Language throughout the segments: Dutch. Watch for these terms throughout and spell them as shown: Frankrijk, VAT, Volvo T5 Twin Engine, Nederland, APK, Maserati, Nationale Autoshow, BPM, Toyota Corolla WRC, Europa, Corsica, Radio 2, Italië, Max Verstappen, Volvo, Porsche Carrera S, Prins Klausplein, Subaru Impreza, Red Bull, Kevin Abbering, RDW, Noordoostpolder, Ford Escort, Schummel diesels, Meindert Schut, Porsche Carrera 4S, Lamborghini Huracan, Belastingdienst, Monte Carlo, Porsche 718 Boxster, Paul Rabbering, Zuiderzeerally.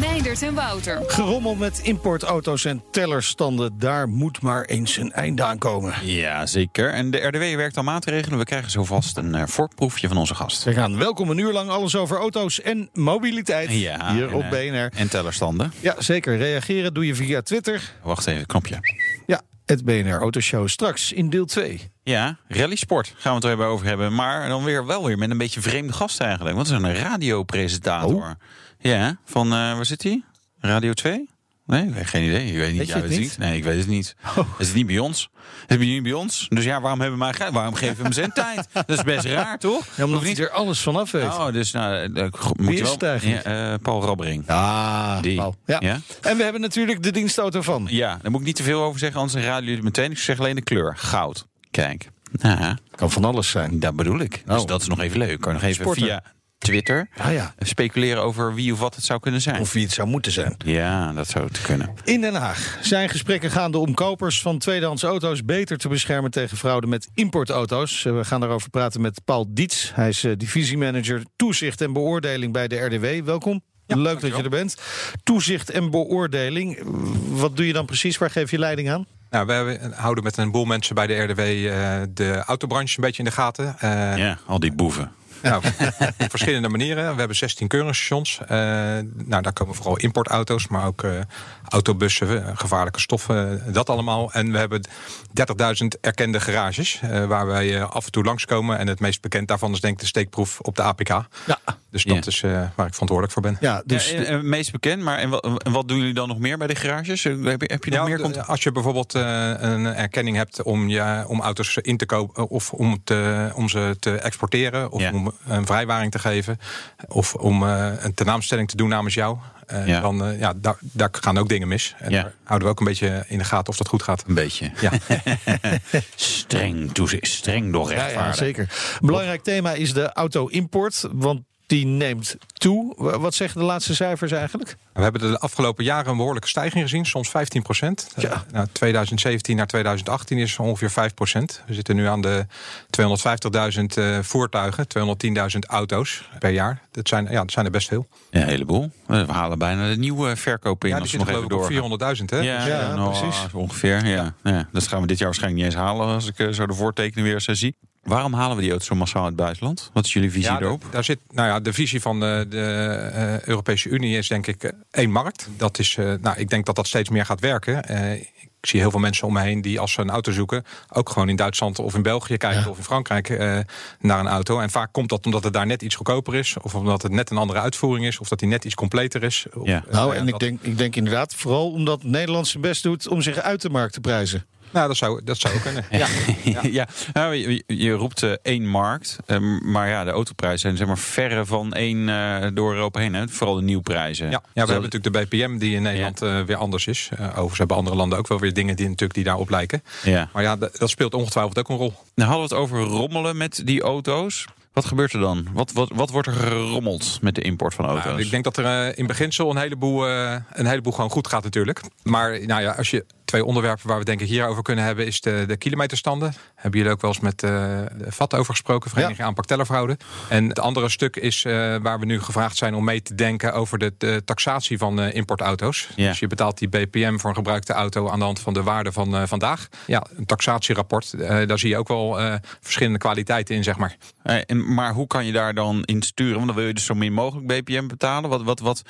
Meindert en Wouter. Gerommel met importauto's en tellerstanden. Daar moet maar eens een einde aan komen. Ja, zeker. En de RDW werkt aan maatregelen. We krijgen zo vast een voorproefje van onze gast. We gaan welkom een uur lang alles over auto's en mobiliteit. Ja, hier op BNR. En tellerstanden. Ja, zeker. Reageren doe je via Twitter. Wacht even, knopje. Ja, het BNR Autoshow straks in deel 2. Ja, rallysport gaan we het er even over hebben. Maar dan wel weer met een beetje vreemde gast eigenlijk. Want het is een radiopresentator. Oh. Ja, van waar zit hij? Radio 2? Nee, ik heb geen idee. Ik weet niet. Jij weet het niet? Nee, ik weet het niet. Oh. Is het niet bij ons? Dus ja, waarom geven we hem zijn tijd? Dat is best raar, toch? Ja, omdat hij er alles vanaf weet. Oh, dus nou, moet je wel. Ja, Paul Rabbering. Ah, die. Paul. Ja. Ja. En we hebben natuurlijk de dienstauto van. Ja, daar moet ik niet te veel over zeggen, anders raden jullie meteen. Ik zeg alleen de kleur. Goud. Kijk. Aha. Kan van alles zijn. Dat bedoel ik. Dus dat is nog even leuk. Kan nog even sporten. Via Twitter. Ah, ja. Speculeren over wie of wat het zou kunnen zijn. Of wie het zou moeten zijn. Ja, dat zou het kunnen. In Den Haag zijn gesprekken gaande om kopers van tweedehands auto's beter te beschermen tegen fraude met importauto's. We gaan daarover praten met Paul Dietz. Hij is divisiemanager toezicht en beoordeling bij de RDW. Welkom. Ja, leuk dat je er bent. Toezicht en beoordeling. Wat doe je dan precies? Waar geef je leiding aan? Nou, we houden met een boel mensen bij de RDW de autobranche een beetje in de gaten. Ja, al die boeven. Nou, op verschillende manieren. We hebben 16 keuringsstations. Nou, daar komen vooral importauto's, maar ook autobussen, gevaarlijke stoffen, dat allemaal. En we hebben 30.000 erkende garages waar wij af en toe langskomen. En het meest bekend daarvan is denk ik de steekproef op de APK. Ja. Dus dat is waar ik verantwoordelijk voor ben. Ja, dus meest bekend. Maar en wat doen jullie dan nog meer bij de garages? Heb je nog meer? Als je bijvoorbeeld een erkenning hebt om auto's in te kopen of om ze te exporteren of om een vrijwaring te geven of om een tenaamstelling te doen namens jou. Dan daar gaan ook dingen mis. En daar houden we ook een beetje in de gaten of dat goed gaat. Een beetje. Ja. Streng toezicht, streng door rechtvaardig. Ja, zeker. Belangrijk thema is de auto-import, want die neemt toe. Wat zeggen de laatste cijfers eigenlijk? We hebben de afgelopen jaren een behoorlijke stijging gezien. Soms 15%. Ja. 2017 naar 2018 is ongeveer 5%. We zitten nu aan de 250.000 voertuigen. 210.000 auto's per jaar. Dat zijn er best veel. Ja, een heleboel. We halen bijna de nieuwe verkoop in. Ja, die zitten geloof ik op 400.000. Hè? Ja, precies. Ongeveer. Ja. Ja, dat gaan we dit jaar waarschijnlijk niet eens halen. Als ik zo de voortekenen weer eens zie. Waarom halen we die auto's zo massaal uit het buitenland? Wat is jullie visie erop? De visie van de Europese Unie is denk ik één markt. Dat is, ik denk dat dat steeds meer gaat werken. Ik zie heel veel mensen om me heen die als ze een auto zoeken ook gewoon in Duitsland of in België kijken of in Frankrijk naar een auto. En vaak komt dat omdat het daar net iets goedkoper is. Of omdat het net een andere uitvoering is. Of dat die net iets completer is. Ja. Ik denk inderdaad vooral omdat Nederland zijn best doet om zich uit de markt te prijzen. Nou, dat zou ook kunnen. Nou, je roept één markt. Maar de autoprijzen zijn zeg maar verre van één door Europa heen. Hè? Vooral de nieuwprijzen. Ja, we hebben natuurlijk de BPM die in Nederland weer anders is. Overigens hebben andere landen ook wel weer dingen die daarop lijken. Ja. Maar dat speelt ongetwijfeld ook een rol. Nou, hadden we het over rommelen met die auto's. Wat gebeurt er dan? Wat wordt er gerommeld met de import van auto's? Nou, ik denk dat er in beginsel een heleboel gewoon goed gaat natuurlijk. Maar als je twee onderwerpen waar we denk ik hierover kunnen hebben is de kilometerstanden. Hebben jullie ook wel eens met de VAT over gesproken, Vereniging Aanpak Tellerfraude. En het andere stuk is waar we nu gevraagd zijn om mee te denken over de taxatie van importauto's. Ja. Dus je betaalt die BPM voor een gebruikte auto aan de hand van de waarde van vandaag. Ja, een taxatierapport, daar zie je ook wel verschillende kwaliteiten in, zeg maar. Maar hoe kan je daar dan in sturen? Want dan wil je dus zo min mogelijk BPM betalen. Wat?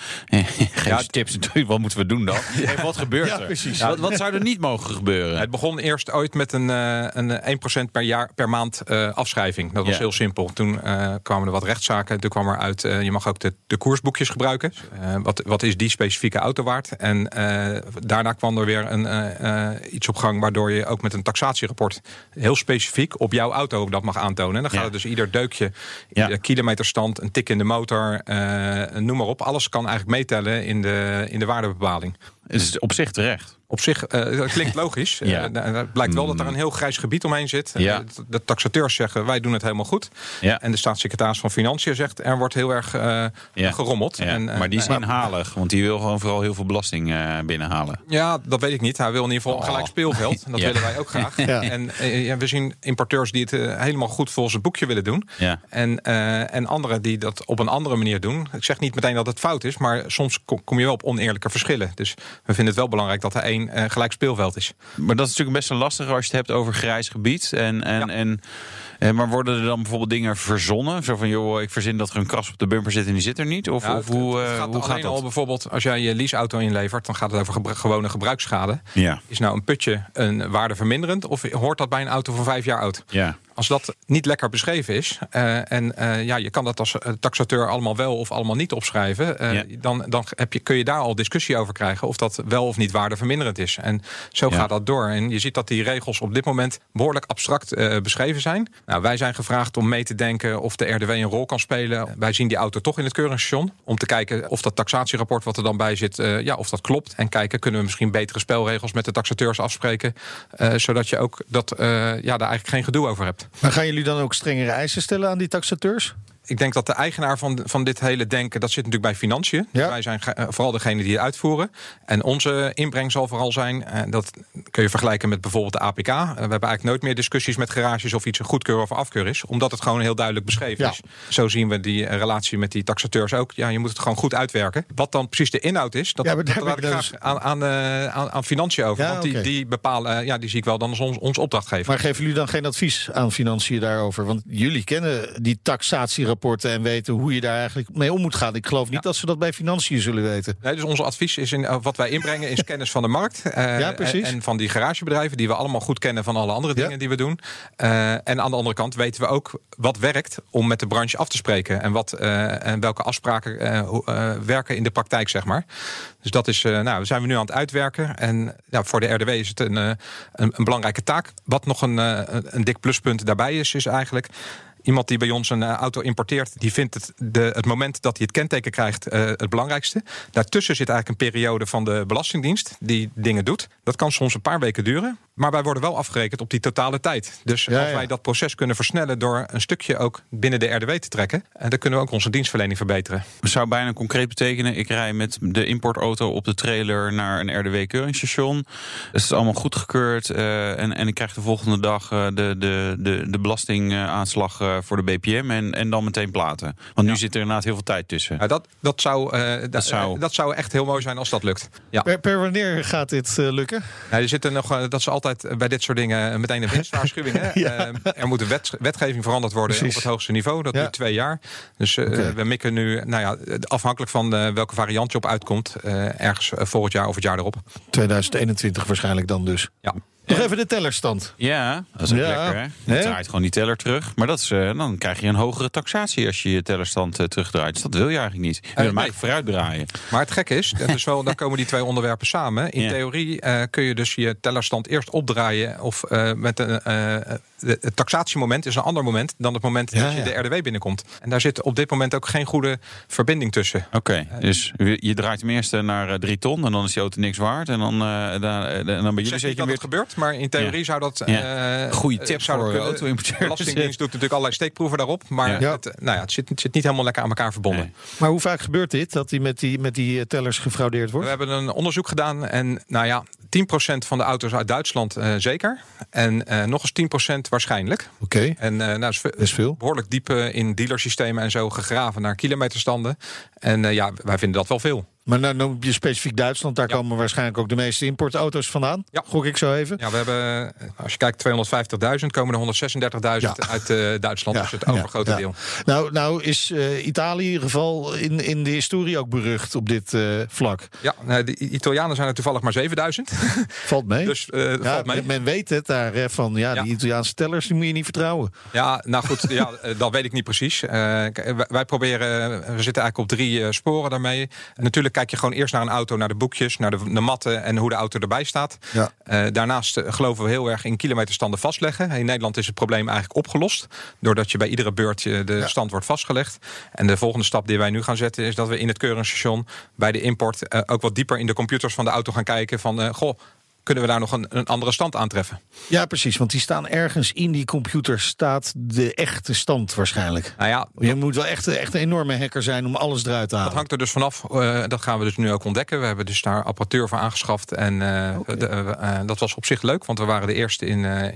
Tips natuurlijk, wat moeten we doen dan? Ja. Wat gebeurt er? Precies. Wat zou er niet mogen gebeuren? Het begon eerst ooit met een 1% per maand afschrijving. Dat was heel simpel. Toen kwamen er wat rechtszaken. Toen kwam er uit, je mag ook de koersboekjes gebruiken. Wat is die specifieke auto waard? En daarna kwam er weer iets op gang, waardoor je ook met een taxatierapport heel specifiek op jouw auto dat mag aantonen. En dan gaat het dus ieder deukje, ieder kilometerstand, een tik in de motor, noem maar op. Alles kan eigenlijk meetellen in de waardebepaling. Het is op zich terecht. Op zich, dat klinkt logisch. Het blijkt wel dat er een heel grijs gebied omheen zit. Ja. De taxateurs zeggen, wij doen het helemaal goed. Ja. En de staatssecretaris van Financiën zegt, er wordt heel erg gerommeld. Ja. En, maar die is inhalig, want die wil gewoon vooral heel veel belasting binnenhalen. Ja, dat weet ik niet. Hij wil in ieder geval gelijk speelveld. En dat willen wij ook graag. Ja. En we zien importeurs die het helemaal goed volgens het boekje willen doen. Ja. En anderen die dat op een andere manier doen. Ik zeg niet meteen dat het fout is, maar soms kom je wel op oneerlijke verschillen. Dus we vinden het wel belangrijk dat er één gelijk speelveld is. Maar dat is natuurlijk best wel lastig als je het hebt over grijs gebied. Maar worden er dan bijvoorbeeld dingen verzonnen? Zo van, joh, ik verzin dat er een kras op de bumper zit en die zit er niet? Hoe gaat dat? Al bijvoorbeeld, als jij je leaseauto inlevert, dan gaat het over gewone gebruiksschade. Ja. Is nou een putje een waarde verminderend? Of hoort dat bij een auto van 5 jaar oud? Ja. Als dat niet lekker beschreven is, je kan dat als taxateur allemaal wel of allemaal niet opschrijven, dan kun je daar al discussie over krijgen of dat wel of niet waardeverminderend is. En zo gaat dat door. En je ziet dat die regels op dit moment behoorlijk abstract beschreven zijn. Nou, wij zijn gevraagd om mee te denken of de RDW een rol kan spelen. Wij zien die auto toch in het keuringstation om te kijken of dat taxatierapport wat er dan bij zit, of dat klopt. En kijken, kunnen we misschien betere spelregels met de taxateurs afspreken, zodat je ook daar eigenlijk geen gedoe over hebt. Maar gaan jullie dan ook strengere eisen stellen aan die taxateurs? Ik denk dat de eigenaar van dit hele denken, dat zit natuurlijk bij Financiën. Ja. Dus wij zijn vooral degene die het uitvoeren. En onze inbreng zal vooral zijn, dat kun je vergelijken met bijvoorbeeld de APK. We hebben eigenlijk nooit meer discussies met garages of iets een goedkeur of afkeur is. Omdat het gewoon heel duidelijk beschreven is. Zo zien we die relatie met die taxateurs ook. Ja, je moet het gewoon goed uitwerken. Wat dan precies de inhoud is, dat laat ik graag aan Financiën over. Ja, want die bepalen, die zie ik wel dan als ons opdrachtgever. Maar geven jullie dan geen advies aan Financiën daarover? Want jullie kennen die taxatierapporten en weten hoe je daar eigenlijk mee om moet gaan. Ik geloof niet dat ze dat bij Financiën zullen weten. Nee, dus ons advies is, wat wij inbrengen, is kennis van de markt. Precies. En van die garagebedrijven, die we allemaal goed kennen van alle andere dingen die we doen. En aan de andere kant weten we ook wat werkt om met de branche af te spreken. En welke afspraken werken in de praktijk, zeg maar. Dus dat is, zijn we nu aan het uitwerken. En voor de RDW is het een belangrijke taak. Wat nog een dik pluspunt daarbij is eigenlijk, iemand die bij ons een auto importeert, die vindt het moment dat hij het kenteken krijgt het belangrijkste. Daartussen zit eigenlijk een periode van de Belastingdienst die dingen doet. Dat kan soms een paar weken duren. Maar wij worden wel afgerekend op die totale tijd. Dus als wij dat proces kunnen versnellen door een stukje ook binnen de RDW te trekken, dan kunnen we ook onze dienstverlening verbeteren. Dat zou bijna concreet betekenen, ik rij met de importauto op de trailer naar een RDW-keuringsstation. Het is allemaal goedgekeurd en ik krijg de volgende dag de belastingaanslag voor de BPM en dan meteen platen. Want nu zit er inderdaad heel veel tijd tussen. Ja, dat zou echt heel mooi zijn als dat lukt. Ja. Per wanneer gaat dit lukken? Nou, er zitten nog dat ze altijd bij dit soort dingen meteen een winstwaarschuwing. Er moet een wetgeving veranderd worden. Precies. Op het hoogste niveau. Dat duurt 2 jaar. Dus we mikken nu, afhankelijk van welke variant je op uitkomt, ergens volgend jaar of het jaar erop. 2021 waarschijnlijk dan dus. Ja. Nog even de tellerstand. Ja, dat is ook lekker. Hè? Je draait gewoon die teller terug. Maar dat is, dan krijg je een hogere taxatie als je je tellerstand terugdraait. Dus dat wil je eigenlijk niet. Je wil hem eigenlijk vooruitdraaien. Maar het gekke is, daar komen die twee onderwerpen samen. In theorie kun je dus je tellerstand eerst opdraaien. Of met een... Het taxatiemoment is een ander moment dan het moment dat je de RDW binnenkomt. En daar zit op dit moment ook geen goede verbinding tussen. Oké, dus je draait hem eerst naar 3 ton en dan is die auto niks waard. En dan ben jullie zeker dat het gebeurt, maar in theorie zou dat... Goeie tip voor de auto-importeurs. Belastingdienst doet natuurlijk allerlei steekproeven daarop. Maar het zit niet helemaal lekker aan elkaar verbonden. Nee. Maar hoe vaak gebeurt dit, dat die met die tellers gefraudeerd wordt? We hebben een onderzoek gedaan en 10% van de auto's uit Duitsland zeker. En nog eens 10% waarschijnlijk. Oké. En is veel. Behoorlijk diep in dealersystemen en zo gegraven naar kilometerstanden. En wij vinden dat wel veel. Maar nou noem je specifiek Duitsland. Daar komen waarschijnlijk ook de meeste importauto's vandaan. Ja. Gok ik zo even. Ja, we hebben, als je kijkt, 250.000. Komen er 136.000 uit Duitsland. Ja. Dus het overgrote deel. Nou is Italië in ieder geval in de historie ook berucht op dit vlak. Ja, de Italianen zijn er toevallig maar 7.000. Valt mee. Dus, valt mee. Men weet het daar van. Ja, die Italiaanse tellers die moet je niet vertrouwen. Ja, nou goed. Ja, dat weet ik niet precies. Wij proberen, we zitten eigenlijk op drie sporen daarmee. Natuurlijk kijk je gewoon eerst naar een auto, naar de boekjes, naar de matten en hoe de auto erbij staat. Ja. Daarnaast geloven we heel erg in kilometerstanden vastleggen. In Nederland is het probleem eigenlijk opgelost, doordat je bij iedere beurt de stand wordt vastgelegd. En de volgende stap die wij nu gaan zetten is dat we in het keuringstation bij de import ook wat dieper in de computers van de auto gaan kijken van, kunnen we daar nog een andere stand aantreffen? Ja, precies, want die staan ergens in die computer staat de echte stand waarschijnlijk. Nou ja, je moet wel echt een enorme hacker zijn om alles eruit te halen. Dat hangt er dus vanaf. Dat gaan we dus nu ook ontdekken. We hebben dus daar apparatuur voor aangeschaft. En dat was op zich leuk, want we waren de eerste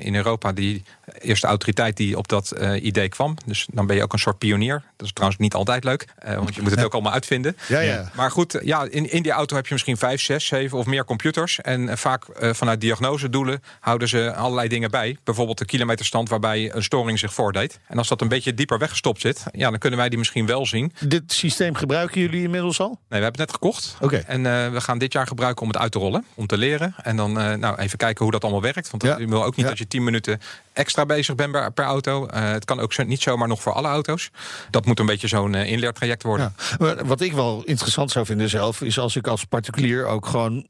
in Europa, die eerste autoriteit die op dat idee kwam. Dus dan ben je ook een soort pionier. Dat is trouwens niet altijd leuk, want je moet het ook allemaal uitvinden. Ja. Maar goed, in die auto heb je misschien 5, 6, 7 of meer computers. En vaak vanuit diagnosedoelen houden ze allerlei dingen bij. Bijvoorbeeld de kilometerstand waarbij een storing zich voordeed. En als dat een beetje dieper weggestopt zit, dan kunnen wij die misschien wel zien. Dit systeem gebruiken jullie inmiddels al? Nee, we hebben het net gekocht. Okay. En we gaan dit jaar gebruiken om het uit te rollen. Om te leren. En dan even kijken hoe dat allemaal werkt. Want je wil ook niet dat je 10 minuten extra bezig bent per auto. Het kan ook niet zomaar nog voor alle auto's. Dat moet een beetje zo'n inleertraject worden. Ja. Wat ik wel interessant zou vinden zelf, is als ik als particulier ook gewoon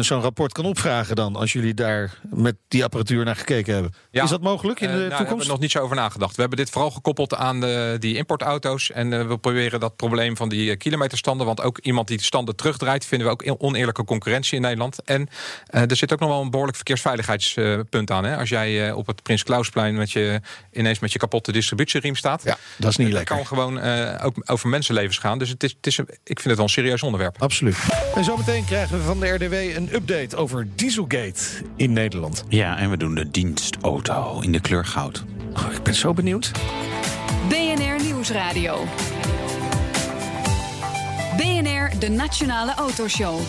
zo'n rapport kan opvragen dan, als jullie daar met die apparatuur naar gekeken hebben. Ja. Is dat mogelijk in de toekomst? Daar hebben we nog niet zo over nagedacht. We hebben dit vooral gekoppeld aan die importauto's. En we proberen dat probleem van die kilometerstanden, want ook iemand die de standen terugdraait, vinden we ook oneerlijke concurrentie in Nederland. En er zit ook nog wel een behoorlijk verkeersveiligheidspunt aan. Hè? Als jij op het Prins Klausplein met je kapotte distributieriem staat. Ja, dat is niet lekker. Dat kan gewoon ook over mensenlevens gaan. Dus ik vind het wel een serieus onderwerp. Absoluut. En zometeen krijgen we van de RDW een update over dieselgate in Nederland. Ja, en we doen de dienstauto in de kleur goud. Oh, ik ben zo benieuwd. BNR Nieuwsradio. BNR, de Nationale Autoshow.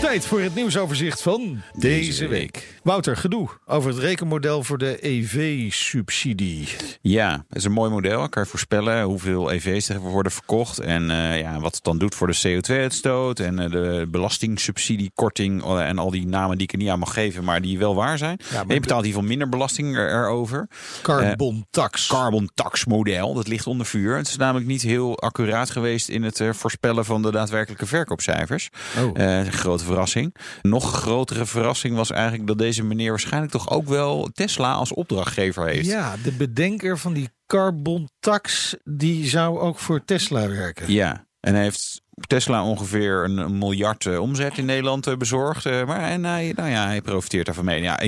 Tijd voor het nieuwsoverzicht van deze week. Wouter, gedoe over het rekenmodel voor de EV-subsidie. Ja, dat is een mooi model. Ik kan voorspellen hoeveel EV's er worden verkocht en wat het dan doet voor de CO2-uitstoot en de belastingssubsidiekorting en al die namen die ik er niet aan mag geven, maar die wel waar zijn. Ja, en je betaalt hiervan minder belasting erover. Carbon tax. Carbon tax model, dat ligt onder vuur. Het is namelijk niet heel accuraat geweest in het voorspellen van de daadwerkelijke verkoopcijfers. Oh. Grote verrassing. Een nog grotere verrassing was eigenlijk dat deze meneer waarschijnlijk toch ook wel Tesla als opdrachtgever heeft. Ja, de bedenker van die carbon tax, die zou ook voor Tesla werken. Ja, en hij heeft Tesla ongeveer een miljard omzet in Nederland bezorgd. Hij profiteert daarvan mee. Ja,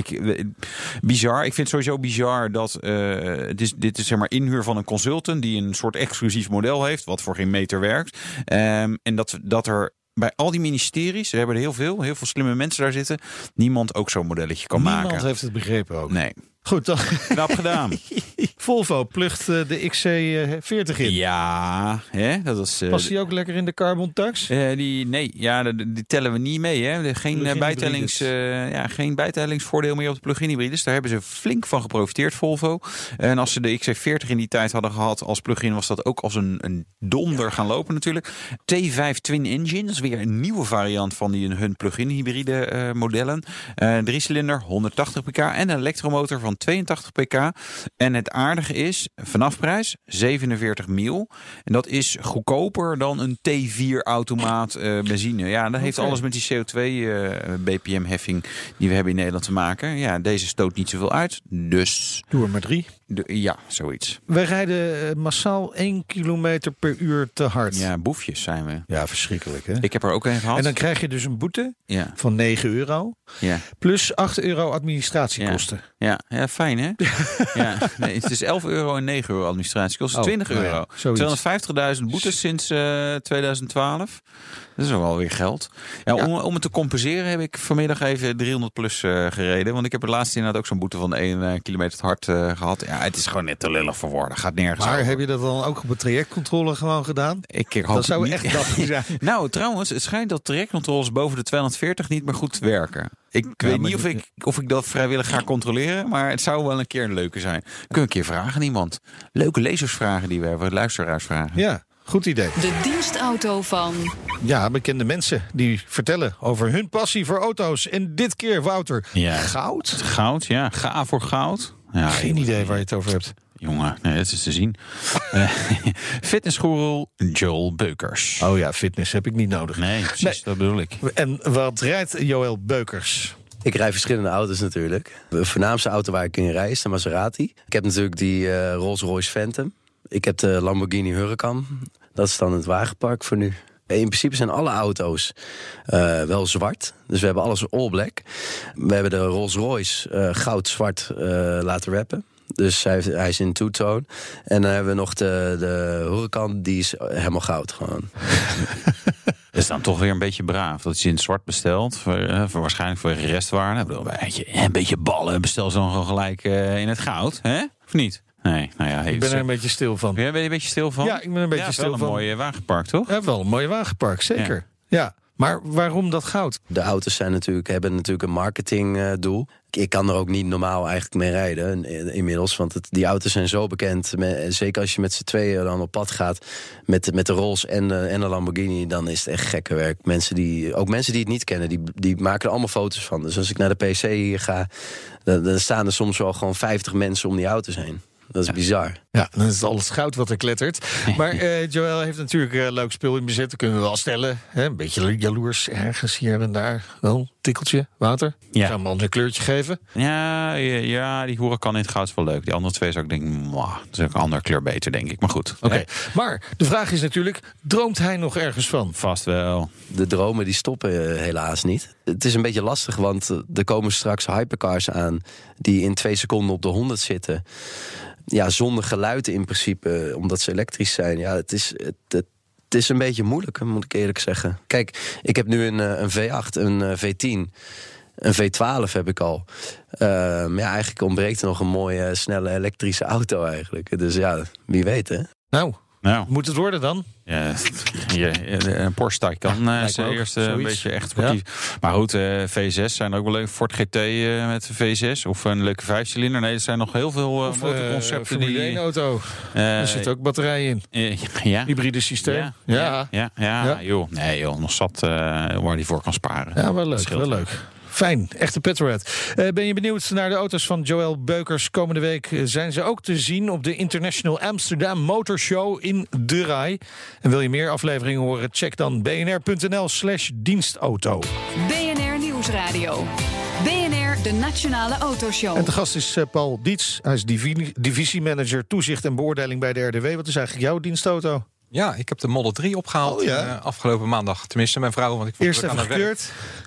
bizar. Ik vind het sowieso bizar dat dit is zeg maar inhuur van een consultant die een soort exclusief model heeft, wat voor geen meter werkt. En dat er bij al die ministeries, we hebben er heel veel slimme mensen daar zitten, niemand ook zo'n modelletje kan maken. Niemand heeft het begrepen ook. Nee. Goed, dan. Knap gedaan. Volvo plugt de XC40 in. Ja, hè? Dat was, past die ook lekker in de carbon tax? Die tellen we niet mee. Hè? Geen bijtellingsvoordeel meer op de plug-in hybrides. Daar hebben ze flink van geprofiteerd, Volvo. En als ze de XC40 in die tijd hadden gehad als plug-in, was dat ook als een donder gaan lopen natuurlijk. T5 Twin Engine, dat is weer een nieuwe variant van hun plug-in hybride modellen. 3-cilinder, 180 pk en een elektromotor van 82 pk. En het aardige is, vanaf prijs 47 mil. En dat is goedkoper dan een T4-automaat benzine. Ja, dat heeft alles met die CO2-BPM-heffing die we hebben in Nederland te maken. Ja, deze stoot niet zoveel uit, dus doe er maar 3. Ja, zoiets. We rijden massaal 1 kilometer per uur te hard. Ja, boefjes zijn we. Ja, verschrikkelijk, hè? Ik heb er ook een gehad. En dan krijg je dus een boete van €9. Ja. Plus €8 administratiekosten. Ja. Ja, fijn hè? Ja. Nee, het is 11 euro en 9 euro administratiekosten. Oh, 20 euro. Ja, 250.000 boetes sinds 2012. Dat is ook wel weer geld. Ja, ja. Om het te compenseren heb ik vanmiddag even 300 plus gereden. Want ik heb het laatste inderdaad ook zo'n boete van 1 kilometer te hard gehad. Ja, het is gewoon net te lullig voor woorden. Gaat nergens over. Maar heb je dat dan ook op een trajectcontrole gewoon gedaan? Ik hoop dat zou niet. Echt dapper zijn. Nou, trouwens, het schijnt dat trajectcontroles boven de 240 niet meer goed werken. Ik weet niet of ik dat vrijwillig ga controleren, maar het zou wel een keer een leuke zijn. Kun je een keer vragen aan iemand? Leuke lezersvragen die we hebben, luisteraarsvragen. Ja, goed idee. De dienstauto van... Ja, bekende mensen die vertellen over hun passie voor auto's. En dit keer, Wouter, goud? Goud, ja. Ga voor goud. Ja, geen idee waar je het over hebt. Jongen, nee, dat is te zien. Fitnessgoeroe Joel Beukers. Oh ja, fitness heb ik niet nodig. Nee, precies, dat bedoel ik. En wat rijdt Joel Beukers? Ik rijd verschillende auto's natuurlijk. De voornaamste auto waar ik in rijd is de Maserati. Ik heb natuurlijk die Rolls-Royce Phantom. Ik heb de Lamborghini Huracan. Dat is dan het wagenpark voor nu. In principe zijn alle auto's wel zwart. Dus we hebben alles all black. We hebben de Rolls-Royce goud-zwart laten wrappen. Dus hij is in two-tone. En dan hebben we nog de Huracan, die is helemaal goud gewoon. Dat is dan toch weer een beetje braaf. Dat is in het zwart besteld. Voor waarschijnlijk voor restwaarde. Een beetje ballen. Bestel ze dan gewoon gelijk in het goud. Hè? Of niet? Nee, nou ja, ik ben er een beetje stil van. Ben je een beetje stil van? Ja, ik ben een beetje stil van. Wel een mooie wagenpark, toch? Ja, wel een mooie wagenpark, zeker. Ja. Maar waarom dat goud? De auto's hebben natuurlijk een marketingdoel. Ik kan er ook niet normaal eigenlijk mee rijden inmiddels. Want die auto's zijn zo bekend. Zeker als je met z'n tweeën dan op pad gaat met de Rolls en de Lamborghini... dan is het echt gekke werk. Mensen die het niet kennen, die maken er allemaal foto's van. Dus als ik naar de PC hier ga, dan staan er soms wel gewoon 50 mensen om die auto's heen. Dat is bizar. Ja, dan is het alles goud wat er klettert. Maar Joel heeft natuurlijk leuk spul in bezit. Dat kunnen we wel stellen. Hè? Een beetje jaloers ergens hier en daar. Wel een tikkeltje water. Ja. Zou hem een ander kleurtje geven. Ja, die Huracan in het goud is wel leuk. Die andere twee zou ik denken... dat is ook een ander kleur beter, denk ik. Maar goed. Oké. Maar de vraag is natuurlijk... droomt hij nog ergens van? Vast wel. De dromen die stoppen helaas niet. Het is een beetje lastig, want er komen straks hypercars aan... die in 2 seconden op de 100 zitten... Ja, zonder geluid in principe, omdat ze elektrisch zijn. Ja, het is een beetje moeilijk, moet ik eerlijk zeggen. Kijk, ik heb nu een V8, een V10, een V12 heb ik al. Ja, eigenlijk ontbreekt er nog een mooie, snelle elektrische auto eigenlijk. Dus ja, wie weet hè. Nou. Moet het worden dan? Ja, een Porsche Taycan zijn eerst een beetje echt sportief. Ja. Maar goed, V6 zijn ook wel leuk. Ford GT met V6 of een leuke 5-cilinder. Nee, er zijn nog heel veel motorconcepten. Een auto. Er zit ook batterijen in. Hybride systeem. Ja. Joh. Nee joh, nog zat waar die voor kan sparen. Ja, wel leuk. Fijn, echte petrolhead. Ben je benieuwd naar de auto's van Joel Beukers? Komende week zijn ze ook te zien op de International Amsterdam Motorshow in De Rai. En wil je meer afleveringen horen? Check dan bnr.nl/dienstauto. BNR Nieuwsradio. BNR, de Nationale Autoshow. En de gast is Paul Dietz. Hij is divisiemanager toezicht en beoordeling bij de RDW. Wat is eigenlijk jouw dienstauto? Ja, ik heb de Model 3 opgehaald afgelopen maandag. Tenminste, mijn vrouw, want ik vond het aan het werk.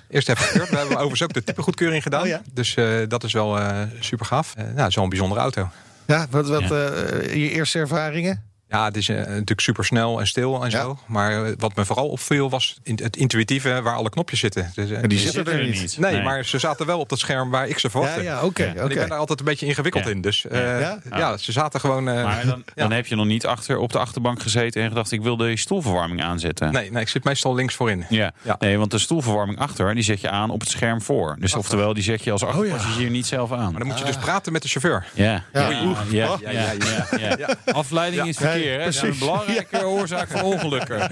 Eerst even gekeurd. We hebben overigens ook de typegoedkeuring gedaan. Oh, ja. Dus dat is wel super gaaf. Zo'n bijzondere auto. Ja, je eerste ervaringen? Ja, het is natuurlijk super snel en stil en zo. Maar wat me vooral opviel was het intuïtieve waar alle knopjes zitten. Dus, die zitten er niet. Nee, maar ze zaten wel op dat scherm waar ik ze verwachtte. Ja, oké. Ik ben daar altijd een beetje ingewikkeld in. Dus ze zaten gewoon... maar dan heb je nog niet op de achterbank gezeten en gedacht... ik wil de stoelverwarming aanzetten. Nee, ik zit meestal links voorin. Ja. Nee, want de stoelverwarming achter, die zet je aan op het scherm voor. Dus oftewel, die zet je als achterpassagier niet zelf aan. Maar dan moet je dus praten met de chauffeur. Ja. Afleiding is verkeerd. Ja, precies. Een belangrijke oorzaak van ongelukken.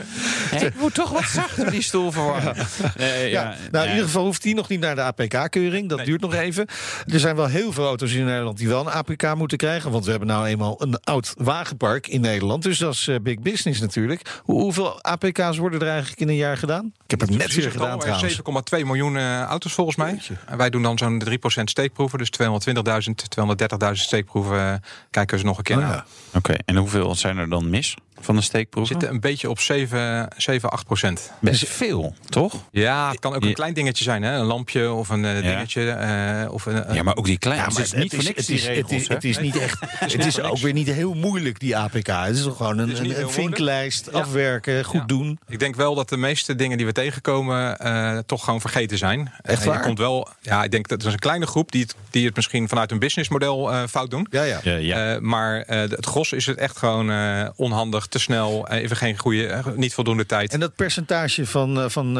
Ik moet toch wat zachter die stoel verwarmen. In ieder geval hoeft die nog niet naar de APK-keuring. Dat duurt nog even. Er zijn wel heel veel auto's in Nederland die wel een APK moeten krijgen. Want we hebben nou eenmaal een oud wagenpark in Nederland. Dus dat is big business natuurlijk. Hoeveel APK's worden er eigenlijk in een jaar gedaan? Ik heb het net weer gedaan trouwens. 7,2 miljoen auto's volgens mij. En wij doen dan zo'n 3% steekproeven. Dus 220.000, 230.000 steekproeven kijken ze nog een keer aan. Oké, en hoeveel zijn er dan mis? van de steekproeven? Zitten een beetje op 7-8%. Best veel, toch? Ja, het kan ook een klein dingetje zijn. Hè? Een lampje of een dingetje. Ja. Of een, ja, maar ook die kleine. Ja, het is niet voor niks. Het is niet echt. Het is ook weer niet heel moeilijk, die APK. Het is gewoon een vinklijst, afwerken, goed doen. Ik denk wel dat de meeste dingen die we tegenkomen toch gewoon vergeten zijn. Echt waar? Komt wel, ja, ik denk dat er is een kleine groep die het misschien vanuit een businessmodel fout doen. Ja. Maar het gros is het echt gewoon onhandig, te snel, even geen goede, niet voldoende tijd. En dat percentage van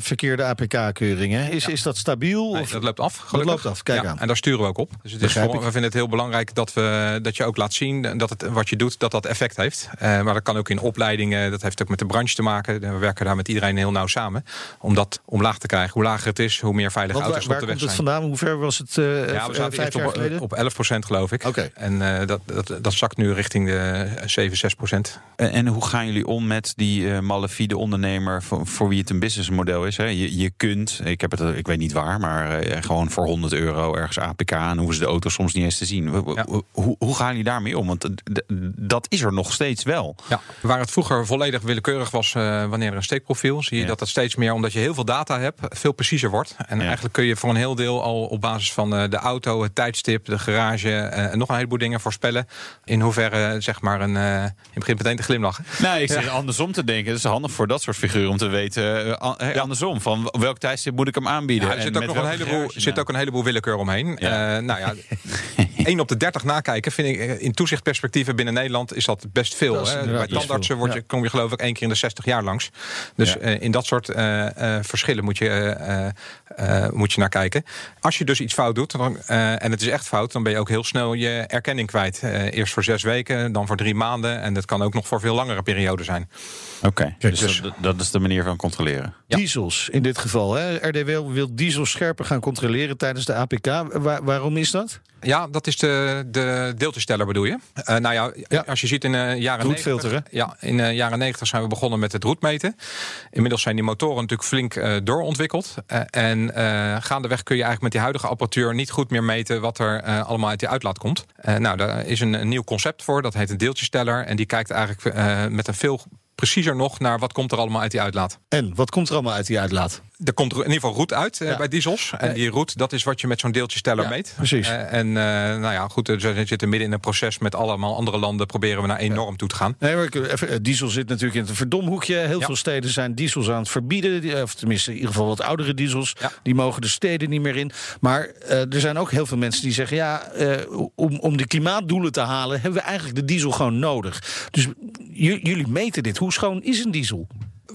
verkeerde APK-keuringen, is dat stabiel? Nee, of? Dat loopt af, gelukkig. Dat loopt af, kijk aan. En daar sturen we ook op. Dus het is gewoon, we vinden het heel belangrijk dat je ook laat zien dat het, wat je doet, dat effect heeft. Maar dat kan ook in opleidingen, dat heeft ook met de branche te maken. We werken daar met iedereen heel nauw samen. Om dat omlaag te krijgen. Hoe lager het is, hoe meer veilige auto's op de weg zijn. Waar komt het vandaan? Hoe ver was het we zaten 5 jaar geleden? Op 11% geloof ik. Okay. En dat zakt nu richting de 7-6%. En hoe gaan jullie om met die malafide ondernemer voor wie het een businessmodel is? Hè? Je kunt, ik weet niet waar, maar gewoon voor €100 ergens APK en hoeven ze de auto soms niet eens te zien. Ja. Hoe gaan jullie daarmee om? Want dat is er nog steeds wel. Ja. Waar het vroeger volledig willekeurig was wanneer er een steekprofiel, zie je dat steeds meer, omdat je heel veel data hebt, veel preciezer wordt. En eigenlijk kun je voor een heel deel al op basis van de auto, het tijdstip, de garage en nog een heleboel dingen voorspellen. In hoeverre, zeg maar, je begint meteen te glimlachen. Nou, ik zeg andersom te denken. Dat is handig voor dat soort figuren om te weten. Andersom, van welk tijdstip moet ik hem aanbieden? Ja, er zit ook een heleboel willekeur omheen. Ja. 1 op de 30 nakijken, vind ik, in toezichtperspectieven binnen Nederland is dat best veel. Dat bij tandartsen kom je geloof ik 1 keer in de 60 jaar langs. Dus in dat soort verschillen moet je naar kijken. Als je dus iets fout doet, en het is echt fout, dan ben je ook heel snel je erkenning kwijt. Eerst voor 6 weken, dan voor 3 maanden. En dat kan ook nog voor veel langere perioden zijn. Oké, dus dat is de manier van controleren. Ja. Diesels in dit geval. Hè? RDW wil diesels scherper gaan controleren tijdens de APK. Waarom is dat? Ja, dat is de deeltjesteller bedoel je? Als je ziet in de jaren 90... in de jaren 90 zijn we begonnen met het roetmeten. Inmiddels zijn die motoren natuurlijk flink doorontwikkeld. En gaandeweg kun je eigenlijk met die huidige apparatuur niet goed meer meten wat er allemaal uit die uitlaat komt. Daar is een nieuw concept voor. Dat heet een deeltjesteller. En die kijkt eigenlijk met een veel preciezer nog naar wat komt er allemaal uit die uitlaat. En wat komt er allemaal uit die uitlaat? Er komt in ieder geval roet uit bij diesels. En die roet, dat is wat je met zo'n deeltjesteller meet. Precies. We zitten midden in een proces met allemaal andere landen. Proberen we naar één norm toe te gaan. Nee, diesel zit natuurlijk in het verdomhoekje. Heel veel steden zijn diesels aan het verbieden. Of tenminste, in ieder geval wat oudere diesels. Ja. Die mogen de steden niet meer in. Maar er zijn ook heel veel mensen die zeggen, om de klimaatdoelen te halen, hebben we eigenlijk de diesel gewoon nodig. Dus jullie meten dit. Hoe schoon is een diesel?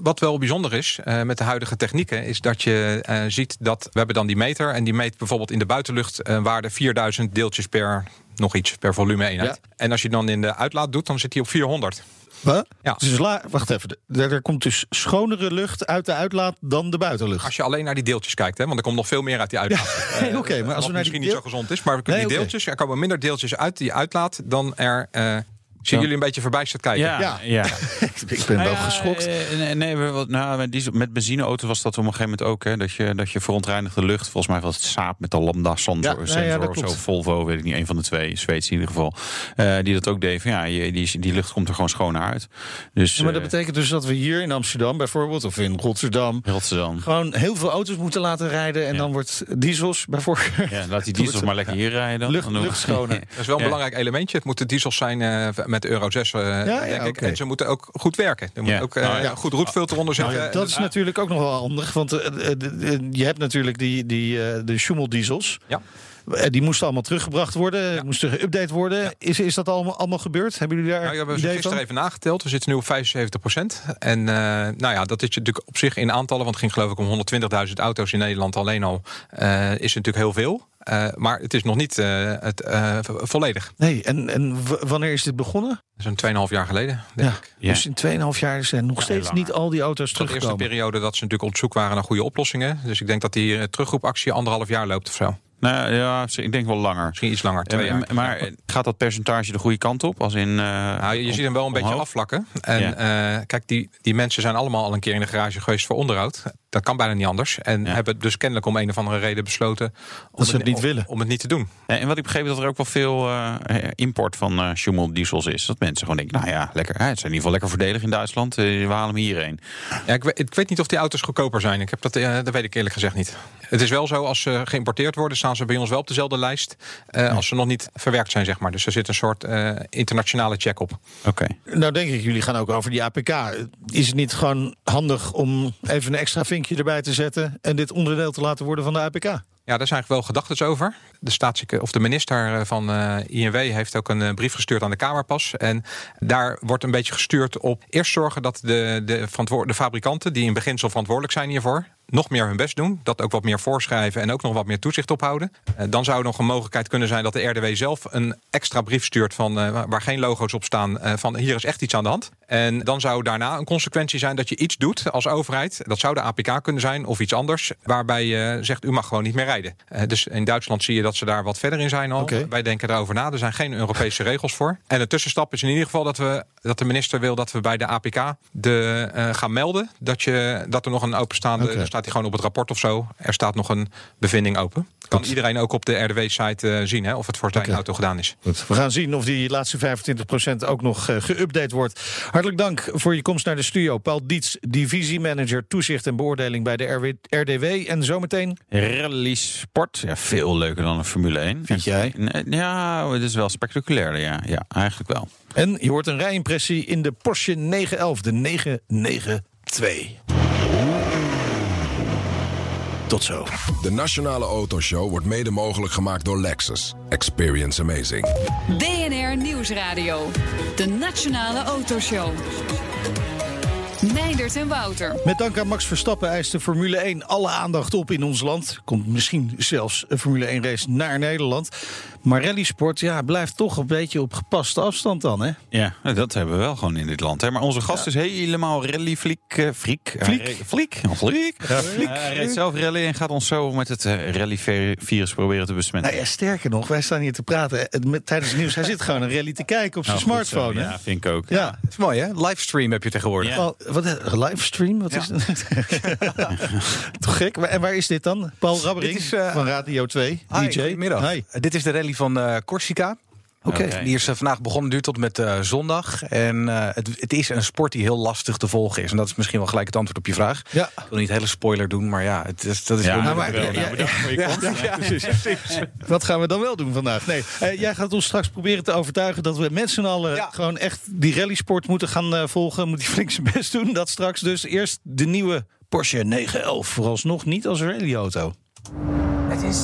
Wat wel bijzonder is met de huidige technieken, is dat je ziet dat we hebben dan die meter en die meet bijvoorbeeld in de buitenlucht een waarde 4000 deeltjes per nog iets per volume eenheid. Ja. En als je dan in de uitlaat doet, dan zit die op 400. Wat? Ja. Dus wacht even, er komt dus schonere lucht uit de uitlaat dan de buitenlucht. Als je alleen naar die deeltjes kijkt, hè, want er komt nog veel meer uit die uitlaat. Maar als we misschien niet zo gezond is, maar die deeltjes, er komen minder deeltjes uit die uitlaat dan er. Zien jullie een beetje verbijsterd kijken? Ja. Ik ben wel geschokt. Met benzineauto's was dat op een gegeven moment ook. Hè, dat je verontreinigde lucht, volgens mij was het saap met de lambda sensor of zo. Volvo, weet ik niet, een van de twee, Zweeds in ieder geval. Die dat ook deed. Die lucht komt er gewoon schoon uit. Dus, maar dat betekent dus dat we hier in Amsterdam bijvoorbeeld, of in Rotterdam. Gewoon heel veel auto's moeten laten rijden. En dan wordt diesels bijvoorbeeld. Ja, laat die diesels maar lekker hier rijden. Dan. Lucht schoner. Dat is wel een belangrijk elementje. Het moeten diesels zijn met Euro 6, denk ik. En ze moeten ook goed werken. Er moet ook goed roetfilter onder zitten. Nou, dat is natuurlijk ook nog wel handig. Want je hebt natuurlijk de Schummel diesels. Ja. Die moesten allemaal teruggebracht worden, moesten geüpdate worden. Ja. Is dat allemaal gebeurd? Hebben jullie daar we hebben gisteren even nageteld. We zitten nu op 75%. En dat is natuurlijk op zich in aantallen, want het ging geloof ik om 120.000 auto's in Nederland alleen al. Is natuurlijk heel veel. Maar het is nog niet volledig. Nee, en wanneer is dit begonnen? Zo'n 2,5 jaar geleden, denk ik. Ja. Dus in 2,5 jaar zijn nog steeds niet al die auto's teruggekomen. De eerste periode dat ze natuurlijk op zoek waren naar goede oplossingen. Dus ik denk dat die terugroepactie 1,5 jaar loopt of zo. Nou ja, ik denk wel langer. Misschien iets langer, 2 jaar. Maar gaat dat percentage de goede kant op? Als in, je ziet hem wel een beetje afvlakken. En kijk, die mensen zijn allemaal al een keer in de garage geweest voor onderhoud. Dat kan bijna niet anders. En hebben dus kennelijk om een of andere reden besloten om het niet te doen. En wat ik begreep, dat er ook wel veel import van Schummel diesels is. Dat mensen gewoon denken, nou ja, lekker. Het zijn in ieder geval lekker voordelig in Duitsland. We halen hem hierheen. Ja, ik weet niet of die auto's goedkoper zijn. Dat weet ik eerlijk gezegd niet. Het is wel zo, als ze geïmporteerd worden, staan ze bij ons wel op dezelfde lijst. Als ze nog niet verwerkt zijn, zeg maar. Dus er zit een soort internationale check op. Oké. Nou denk ik, jullie gaan ook over die APK. Is het niet gewoon handig om even een extra vinkje erbij te zetten en dit onderdeel te laten worden van de APK? Ja, daar zijn wel gedachten over. De minister van INW heeft ook een brief gestuurd aan de Kamerpas. En daar wordt een beetje gestuurd op eerst zorgen dat de fabrikanten, die in beginsel verantwoordelijk zijn hiervoor, nog meer hun best doen, dat ook wat meer voorschrijven en ook nog wat meer toezicht ophouden. Dan zou er nog een mogelijkheid kunnen zijn dat de RDW zelf een extra brief stuurt van waar geen logo's op staan, van hier is echt iets aan de hand. En dan zou daarna een consequentie zijn dat je iets doet als overheid. Dat zou de APK kunnen zijn of iets anders, waarbij je zegt u mag gewoon niet meer rijden. Dus in Duitsland zie je dat ze daar wat verder in zijn al. Okay. Wij denken daarover na. Er zijn geen Europese regels voor. En een tussenstap is in ieder geval dat de minister wil dat we bij de APK gaan melden dat er nog een openstaande... Okay. Staat hij gewoon op het rapport of zo. Er staat nog een bevinding open. Kan iedereen ook op de RDW-site zien, hè, of het voor zijn auto gedaan is. Goed. We gaan zien of die laatste 25% ook nog geüpdate wordt. Hartelijk dank voor je komst naar de studio. Paul Dietz, divisiemanager toezicht en beoordeling bij de RDW. En zometeen rally sport. Ja, veel leuker dan een Formule 1. Vind jij? Ja, het is wel spectaculair. Ja, eigenlijk wel. En je hoort een rijimpressie in de Porsche 911, de 992. Tot zo. De Nationale Autoshow wordt mede mogelijk gemaakt door Lexus. Experience amazing. BNR Nieuwsradio. De Nationale Autoshow. Meindert en Wouter. Met dank aan Max Verstappen eist de Formule 1 alle aandacht op in ons land. Komt misschien zelfs een Formule 1-race naar Nederland. Maar rallysport blijft toch een beetje op gepaste afstand dan, hè? Ja, dat hebben we wel gewoon in dit land. Hè? Maar onze gast is helemaal rallyfliek. Hij reed zelf rally en gaat ons zo met het rallyvirus proberen te besmetten. Nou ja, sterker nog, wij staan hier te praten tijdens het nieuws. Hij zit gewoon een rally te kijken op zijn smartphone. Zo, ja, vind ik ook. Ja, dat is mooi, hè? Livestream heb je tegenwoordig. Yeah. Wat livestream? Wat is dat? Toch gek? En waar is dit dan? Paul Rabbering van Radio 2. Hi, DJ. Goedemiddag. Hi. Dit is de rally van Corsica. Okay. Die is vandaag begonnen, duurt tot met zondag. En het is een sport die heel lastig te volgen is. En dat is misschien wel gelijk het antwoord op je vraag. Ja. Ik wil niet hele spoiler doen, maar dat is... Wat gaan we dan wel doen vandaag? Nee, jij gaat ons straks proberen te overtuigen dat we met z'n allen gewoon echt die rallysport moeten gaan volgen. Moet die flink zijn best doen, dat straks. Dus eerst de nieuwe Porsche 911. Vooralsnog niet als rallyauto. Het is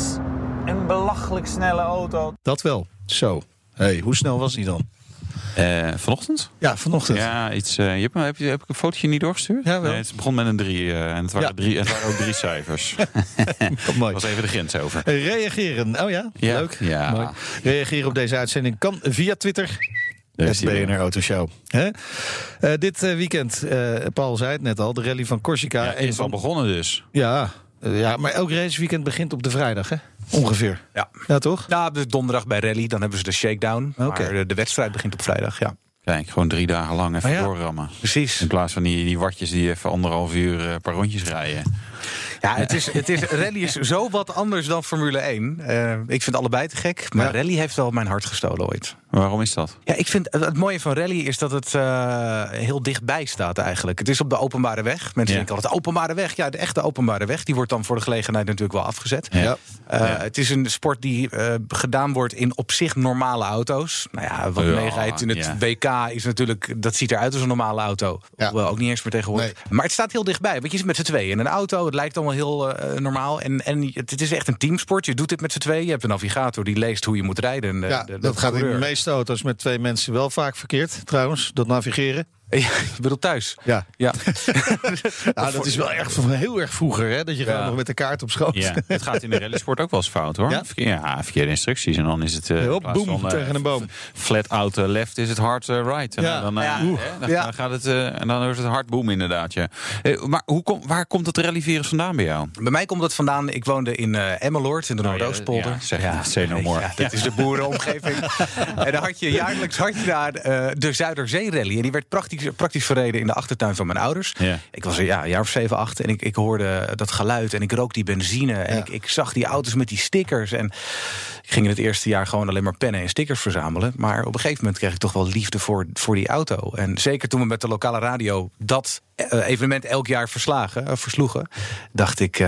een belachelijk snelle auto. Dat wel, zo. Hey, hoe snel was die dan? Vanochtend? Ja, vanochtend. Ja, iets. Heb ik een fotootje niet doorgestuurd? Ja, wel. Nee, het begon met een 3 en het waren ook 3 cijfers. Dat was even de grens over. Reageren. Oh ja? Leuk. Ja. Mooi. Reageren op deze uitzending kan via Twitter. BNR Autoshow. Dit weekend, Paul zei het net al, de rally van Corsica. Ja, is al begonnen dus. Ja, maar elk raceweekend begint op de vrijdag, hè? Ongeveer. Ja, toch? Ja, dus donderdag bij rally, dan hebben ze de shakedown. Okay. Maar de wedstrijd begint op vrijdag, ja. Kijk, gewoon 3 dagen lang even doorrammen. Precies. In plaats van die watjes die even 1,5 uur paar rondjes rijden. Ja, rally is zo wat anders dan Formule 1. Ik vind allebei te gek, maar rally heeft wel mijn hart gestolen ooit. Waarom is dat? Ja, ik vind het mooie van rally is dat het heel dichtbij staat eigenlijk. Het is op de openbare weg. Mensen denken altijd, openbare weg. Ja, de echte openbare weg. Die wordt dan voor de gelegenheid natuurlijk wel afgezet. Ja. Het is een sport die gedaan wordt in op zich normale auto's. Nou ja, wat meerijdt in het WK is natuurlijk... Dat ziet eruit als een normale auto. Hoewel ook niet eens meer tegenwoordig. Nee. Maar het staat heel dichtbij, want je zit met z'n tweeën in een auto. Het lijkt allemaal heel normaal. En het is echt een teamsport. Je doet dit met z'n tweeën. Je hebt een navigator die leest hoe je moet rijden. En dat gaat in de meeste auto's met 2 mensen wel vaak verkeerd. Trouwens, dat navigeren. Ja, ik bedoel thuis. Ja. Dat is wel echt heel erg vroeger, hè, dat je nog met de kaart op schoot. Ja, het gaat in de rallysport ook wel eens fout, hoor. Ja, verkeerde instructies. En dan is het... boom, tegen een boom. Flat out left is het hard right. En dan gaat het... En dan is het hard boom, inderdaad. Ja. Maar waar komt het rallyvirus vandaan bij jou? Bij mij komt dat vandaan... Ik woonde in Emmeloord, in de Noordoostpolder. Dat is de boerenomgeving. En dan had je jaarlijks daar de Zuiderzeerally. En die werd prachtig praktisch verreden in de achtertuin van mijn ouders. Ja. Ik was een jaar of 7, 8 en ik hoorde dat geluid en ik rook die benzine. En ik zag die auto's met die stickers. En ik ging in het eerste jaar gewoon alleen maar pennen en stickers verzamelen. Maar op een gegeven moment kreeg ik toch wel liefde voor die auto. En zeker toen we met de lokale radio dat evenement elk jaar versloegen, dacht ik,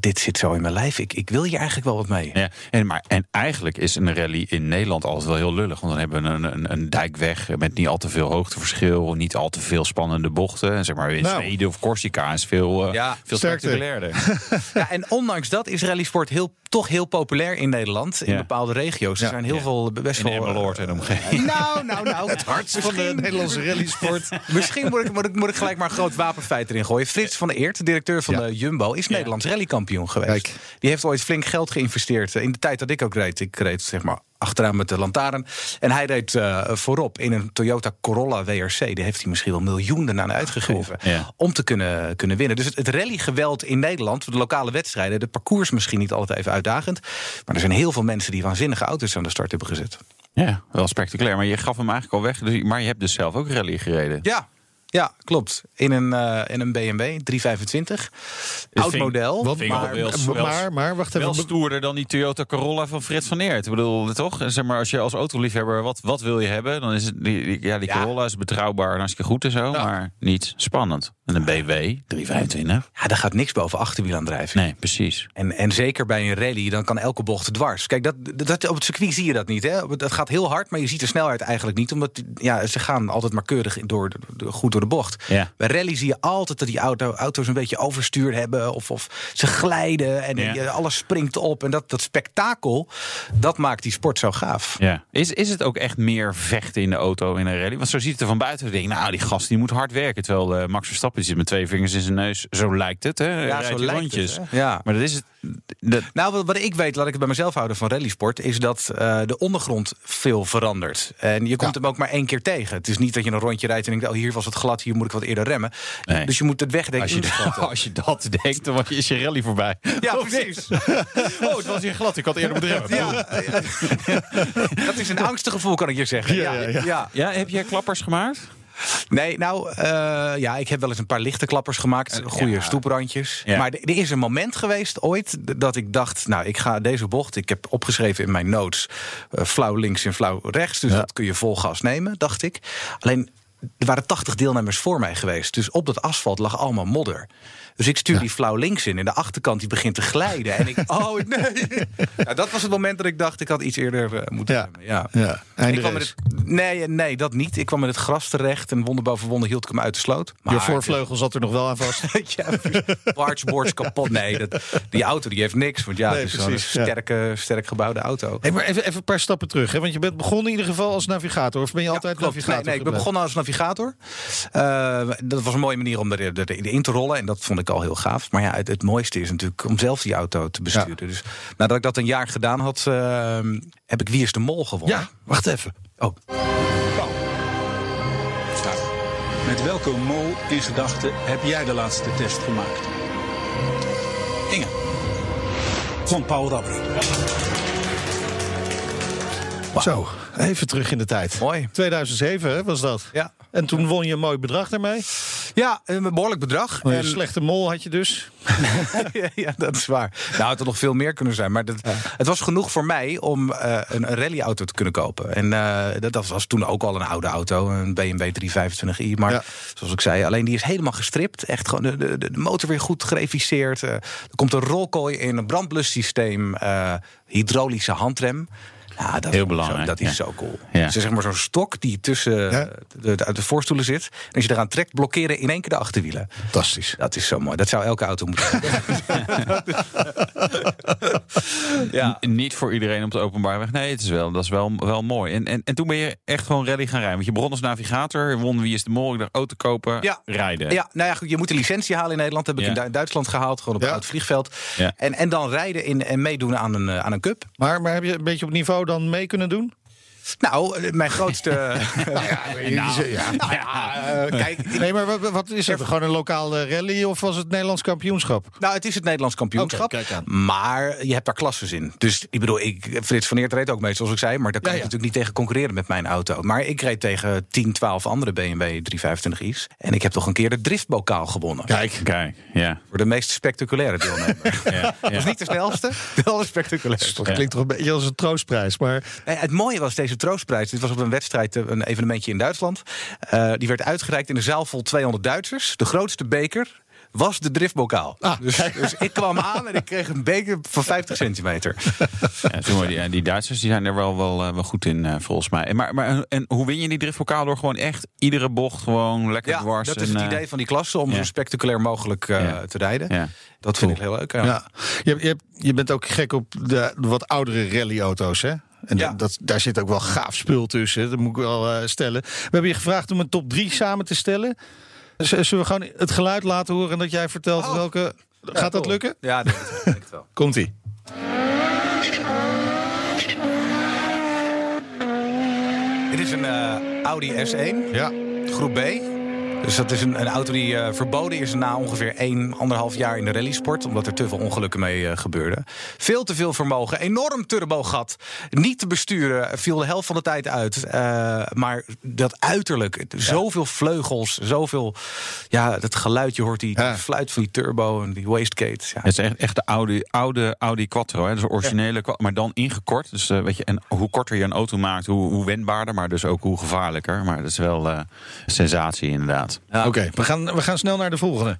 dit zit zo in mijn lijf. Ik wil hier eigenlijk wel wat mee. Ja, en eigenlijk is een rally in Nederland altijd wel heel lullig. Want dan hebben we een dijkweg met niet al te veel hoogteverschil, niet al te veel spannende bochten. Zeg maar in Zweden of Corsica is veel spectaculairder. Ja, en ondanks dat is rallysport toch heel populair in Nederland. In bepaalde regio's. Er zijn heel veel best wel. In Emmeloord en omgeving. Nou. Het hart van de Nederlandse rallysport. Misschien moet ik gelijk maar groot wapenfeit erin gooien. Frits van Eerd, de directeur van de Jumbo, is Nederlands rallykampioen geweest. Kijk. Die heeft ooit flink geld geïnvesteerd. In de tijd dat ik ook reed. Ik reed zeg maar achteraan met de lantaarn. En hij reed voorop in een Toyota Corolla WRC. Die heeft hij misschien wel miljoenen aan uitgegeven. Ja. Om te kunnen winnen. Dus het rallygeweld in Nederland, de lokale wedstrijden, de parcours misschien niet altijd even uitdagend. Maar er zijn heel veel mensen die waanzinnige auto's aan de start hebben gezet. Ja, wel spectaculair. Maar je gaf hem eigenlijk al weg. Maar je hebt dus zelf ook rally gereden. Ja, klopt. In een BMW 325. Oud model. Maar wacht even. Wel stoerder dan die Toyota Corolla van Frits van Eerd. Ik bedoel, toch? Zeg maar, als je als autoliefhebber wat wil je hebben, dan is het die Corolla is betrouwbaar en hartstikke goed en zo, maar niet spannend. En een BMW 325. Ja, daar gaat niks boven achterwielaandrijving. Nee, precies. En zeker bij een rally, dan kan elke bocht dwars. Kijk, dat op het circuit zie je dat niet. Hè? Dat gaat heel hard, maar je ziet de snelheid eigenlijk niet. Omdat ze gaan altijd maar keurig goed door de bocht. Ja. Bij rally zie je altijd dat die auto's een beetje overstuur hebben. Of ze glijden en alles springt op. En dat spektakel, dat maakt die sport zo gaaf. Ja. Is het ook echt meer vechten in de auto in een rally? Want zo ziet het er van buiten. Denk je, die gast die moet hard werken. Terwijl Max Verstappen die zit met 2 vingers in zijn neus. Zo lijkt het, hè? Ja, zo lijkt het. Ja. Maar dat is het. Wat ik weet, laat ik het bij mezelf houden van rallysport, is dat de ondergrond veel verandert. En je komt hem ook maar 1 keer tegen. Het is niet dat je een rondje rijdt en denkt, hier was het glad, hier moet ik wat eerder remmen. Nee. Dus je moet het wegdenken. Als je dat denkt, dan is je rally voorbij. Ja, precies. Het was hier glad, ik had eerder moeten remmen. Ja. Dat is een angstig gevoel, kan ik je zeggen. Ja, heb jij klappers gemaakt? Nee, ik heb wel eens een paar lichte klappers gemaakt. Goede stoeprandjes. Ja. Maar er is een moment geweest ooit dat ik dacht, ik ga deze bocht. Ik heb opgeschreven in mijn notes flauw links en flauw rechts. Dus dat kun je vol gas nemen, dacht ik. Alleen, er waren 80 deelnemers voor mij geweest. Dus op dat asfalt lag allemaal modder. Dus ik stuur die flauw links in. En de achterkant die begint te glijden. En ik, nee. Ja, dat was het moment dat ik dacht, ik had iets eerder moeten remmen. Nee, dat niet. Ik kwam in het gras terecht. En wonder boven wonder hield ik hem uit de sloot. Maar je voorvleugel zat er nog wel aan vast. Bargeboards kapot. Nee, die auto die heeft niks. Want het is een sterk gebouwde auto. Hey, maar even een paar stappen terug. Hè? Want je bent begonnen in ieder geval als navigator. Of ben je altijd navigator? Nee, ik ben begonnen als navigator. Dat was een mooie manier om erin te rollen. En dat vond ik al heel gaaf. Maar het mooiste is natuurlijk om zelf die auto te besturen. Ja. Dus nadat ik dat een jaar gedaan had, heb ik Wie is de Mol gewonnen. Ja, wacht even. Oh. Paul. Nou, met welke mol in gedachten heb jij de laatste test gemaakt? Inge. Van Paul Rabbering. Wow. Zo, even terug in de tijd. Mooi. 2007 was dat. Ja. En toen won je een mooi bedrag daarmee. Ja, een behoorlijk bedrag. Een slechte mol had je dus. Ja, dat is waar. Het had nog veel meer kunnen zijn. Maar het was genoeg voor mij om een rallyauto te kunnen kopen. En dat was toen ook al een oude auto. Een BMW 325i. Maar zoals ik zei, alleen die is helemaal gestript. Echt gewoon de motor weer goed gereviseerd. Er komt een rolkooi in, een brandblussysteem. Hydraulische handrem. Ja, dat heel belangrijk. Dat is zo cool. Ja. Dus zeg maar zo'n stok die tussen de voorstoelen zit. En als je eraan trekt, blokkeren in één keer de achterwielen. Fantastisch. Dat is zo mooi. Dat zou elke auto moeten Niet voor iedereen op de openbare weg. Nee, dat is wel mooi. En toen ben je echt gewoon rally gaan rijden. Want je begon als navigator. Won Wie is de Mol. Ik dacht, auto kopen, rijden. Ja, goed, je moet een licentie halen in Nederland. Dat heb ik in Duitsland gehaald. Gewoon op een oud vliegveld. Ja. En dan rijden en meedoen aan een cup. Maar heb je een beetje op niveau dan mee kunnen doen? Nou, mijn grootste... Kijk, nee, maar wat is het? Gewoon een lokale rally of was het Nederlands kampioenschap? Nou, het is het Nederlands kampioenschap. Okay, maar je hebt daar klasses in. Dus ik bedoel, Frits van Eerd reed ook mee, zoals ik zei. Maar daar kan ik natuurlijk niet tegen concurreren met mijn auto. Maar ik reed tegen 10, 12 andere BMW 325i's. En ik heb toch een keer de driftbokaal gewonnen. Kijk, ja. Voor de meest spectaculaire deelnemer. Dat is niet de snelste, wel de spectaculairste. Dat klinkt toch een beetje als een troostprijs. Maar... Nee, het mooie was deze troostprijs. Dit was op een wedstrijd, een evenementje in Duitsland. Die werd uitgereikt in een zaal vol 200 Duitsers. De grootste beker was de driftbokaal. Dus ik kwam aan en ik kreeg een beker van 50 centimeter. Ja, die Duitsers die zijn er wel goed in, volgens mij. Maar hoe win je die driftbokaal? Door gewoon echt iedere bocht gewoon lekker dwars? Ja, dat is het idee van die klasse, om zo spectaculair mogelijk te rijden. Ja. Dat vind ik heel leuk. Ja. Ja. Je bent ook gek op de wat oudere rallyauto's, hè? En daar zit ook wel gaaf spul tussen, dat moet ik wel stellen. We hebben je gevraagd om een top 3 samen te stellen. Zullen we gewoon het geluid laten horen dat jij vertelt welke... Gaat dat lukken? Ja, dat denk ik wel. Komt-ie. Dit is een Audi S1, groep B. Dus dat is een auto die verboden is na ongeveer 1,5 jaar in de rallysport. Omdat er te veel ongelukken mee gebeurden. Veel te veel vermogen, enorm turbogat. Niet te besturen, viel de helft van de tijd uit. Maar dat uiterlijk, zoveel vleugels, zoveel... Ja, dat geluid, je hoort die fluit van die turbo en die wastegate. Ja. Het is echt de oude Audi Quattro, hè? Dus de originele Quattro, maar dan ingekort. Dus weet je, en hoe korter je een auto maakt, hoe wendbaarder, maar dus ook hoe gevaarlijker. Maar dat is wel sensatie inderdaad. Ja. Oké, we gaan snel naar de volgende.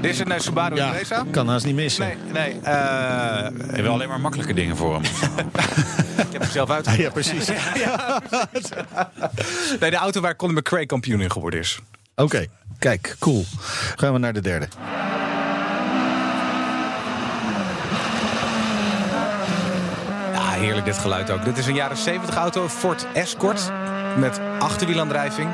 Dit is een Subaru Impreza. Kan haast niet missen. Nee. We hebben alleen maar makkelijke dingen voor hem. Ik heb hem zelf uitgevoerd. Ja, precies. Nee, de auto waar Colin McRae kampioen in geworden is. Oké, kijk, cool. Gaan we naar de derde. Heerlijk dit geluid ook. Dit is een jaren 70 auto, Ford Escort, met achterwielaandrijving.